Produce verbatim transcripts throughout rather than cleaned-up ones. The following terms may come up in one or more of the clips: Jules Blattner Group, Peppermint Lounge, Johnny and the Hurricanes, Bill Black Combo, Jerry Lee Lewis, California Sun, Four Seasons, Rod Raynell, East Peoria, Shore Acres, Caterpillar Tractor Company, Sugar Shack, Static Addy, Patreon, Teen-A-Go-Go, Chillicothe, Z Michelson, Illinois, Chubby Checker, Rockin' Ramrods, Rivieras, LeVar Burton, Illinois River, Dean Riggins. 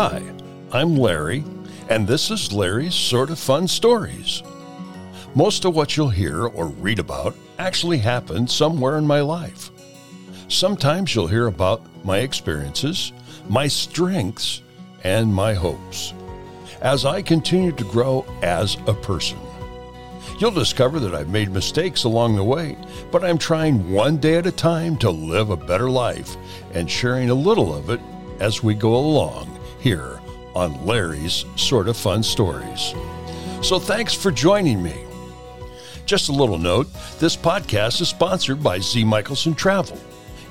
Hi, I'm Larry, and this is Larry's Sort of Fun Stories. Most of what you'll hear or read about actually happened somewhere in my life. Sometimes you'll hear about my experiences, my strengths, and my hopes as I continue to grow as a person. You'll discover that I've made mistakes along the way, but I'm trying one day at a time to live a better life and sharing a little of it as we go along here on Larry's Sort of Fun Stories. So thanks for joining me. Just a little note, this podcast is sponsored by Z Michelson Travel.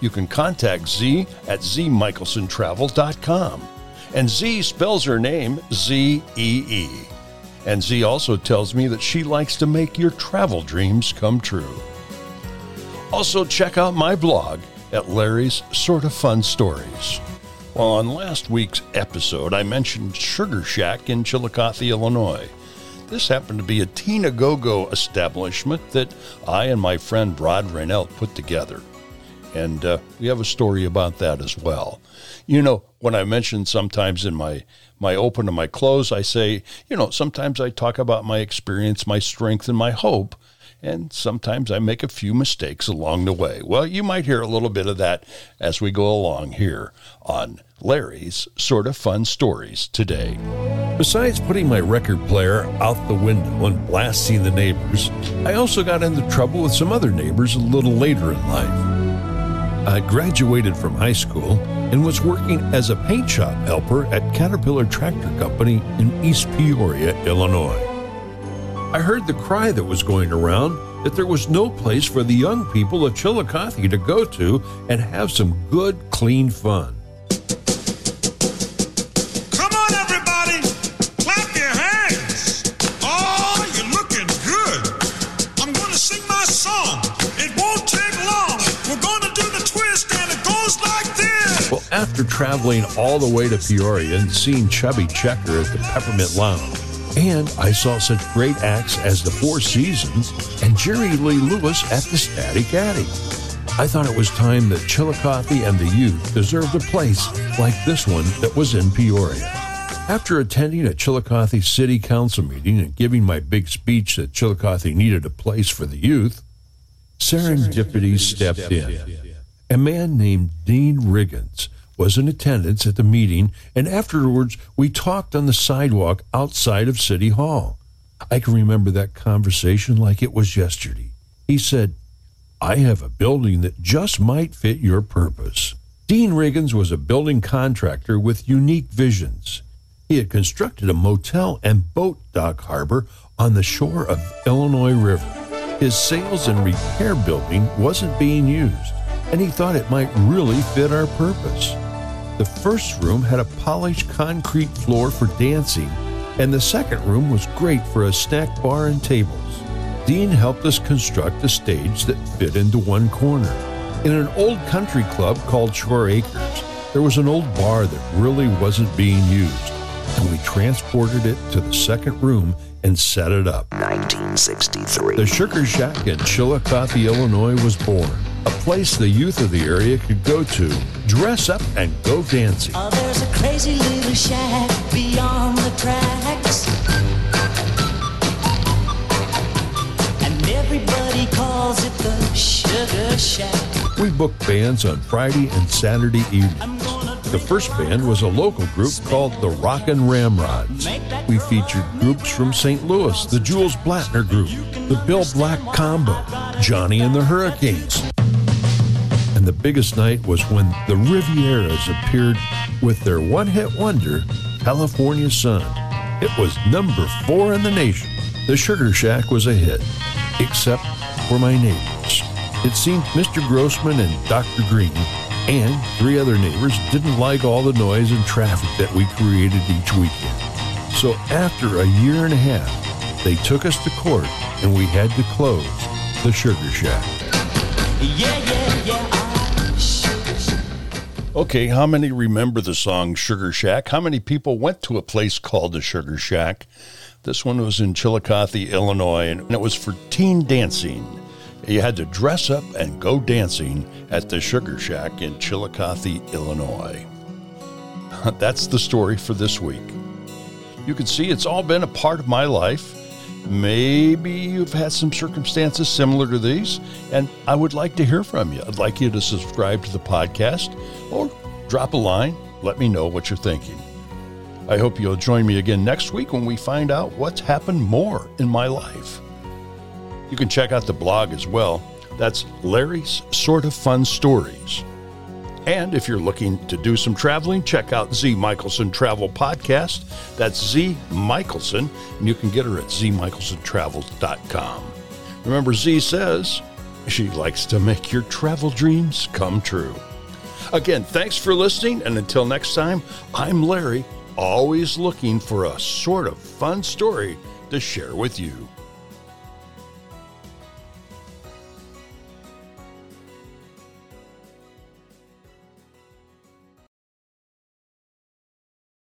You can contact Z at z michelson travel dot com. And Z spells her name Z E E. And Z also tells me that she likes to make your travel dreams come true. Also, check out my blog at Larry's Sort of Fun Stories. Well, on last week's episode, I mentioned Sugar Shack in Chillicothe, Illinois. This happened to be a Teen-A-Go-Go establishment that I and my friend Rod Raynell put together. And uh, we have a story about that as well. You know, when I mention sometimes in my, my open and my close, I say, you know, sometimes I talk about my experience, my strength, and my hope. And sometimes I make a few mistakes along the way. Well, you might hear a little bit of that as we go along here on Larry's Sort of Fun Stories today. Besides putting my record player out the window and blasting the neighbors, I also got into trouble with some other neighbors a little later in life. I graduated from high school and was working as a paint shop helper at Caterpillar Tractor Company in East Peoria, Illinois. I heard the cry that was going around that there was no place for the young people of Chillicothe to go to and have some good, clean fun. Come on, everybody! Clap your hands! Oh, you're looking good! I'm going to sing my song. It won't take long. We're going to do the twist, and it goes like this. Well, after traveling all the way to Peoria and seeing Chubby Checker at the Peppermint Lounge, and I saw such great acts as the Four Seasons and Jerry Lee Lewis at the Static Addy, I thought it was time that Chillicothe and the youth deserved a place like this one that was in Peoria. After attending a Chillicothe City Council meeting and giving my big speech that Chillicothe needed a place for the youth, serendipity stepped in. A man named Dean Riggins was in attendance at the meeting, and afterwards we talked on the sidewalk outside of City Hall. I can remember that conversation like it was yesterday. He said, "I have a building that just might fit your purpose." Dean Riggins was a building contractor with unique visions. He had constructed a motel and boat dock harbor on the shore of Illinois River. His sales and repair building wasn't being used, and he thought it might really fit our purpose. The first room had a polished concrete floor for dancing, and the second room was great for a snack bar and tables. Dean helped us construct a stage that fit into one corner. In an old country club called Shore Acres, there was an old bar that really wasn't being used, and we transported it to the second room and set it up. nineteen sixty-three. The Sugar Shack in Chillicothe, Illinois was born. A place the youth of the area could go to, dress up, and go dancing. Oh, there's a crazy little shack beyond the tracks, and everybody calls it the Sugar Shack. We booked bands on Friday and Saturday evenings. The first band was a local group called the Rockin' Ramrods. We featured groups from Saint Louis, the Jules Blattner Group, the Bill Black Combo, Johnny and the Hurricanes. And the biggest night was when the Rivieras appeared with their one-hit wonder, California Sun. It was number four in the nation. The Sugar Shack was a hit, except for my neighbors. It seemed Mister Grossman and Doctor Green and three other neighbors didn't like all the noise and traffic that we created each weekend. So after a year and a half, they took us to court and we had to close the Sugar Shack. Yeah, yeah, yeah. Okay, how many remember the song Sugar Shack? How many people went to a place called the Sugar Shack? This one was in Chillicothe, Illinois, and it was for teen dancing. You had to dress up and go dancing at the Sugar Shack in Chillicothe, Illinois. that's the story for this week. You can see it's all been a part of my life. Maybe you've had some circumstances similar to these, and I would like to hear from you. I'd like you to subscribe to the podcast or drop a line. Let me know what you're thinking. I hope you'll join me again next week when we find out what's happened more in my life. You can check out the blog as well. That's Larry's Sort of Fun Stories. And if you're looking to do some traveling, check out Z Michelson Travel Podcast. That's Z Michelson, and you can get her at z michelson travel dot com. Remember, Z says she likes to make your travel dreams come true. Again, thanks for listening, and until next time, I'm Larry, always looking for a sort of fun story to share with you.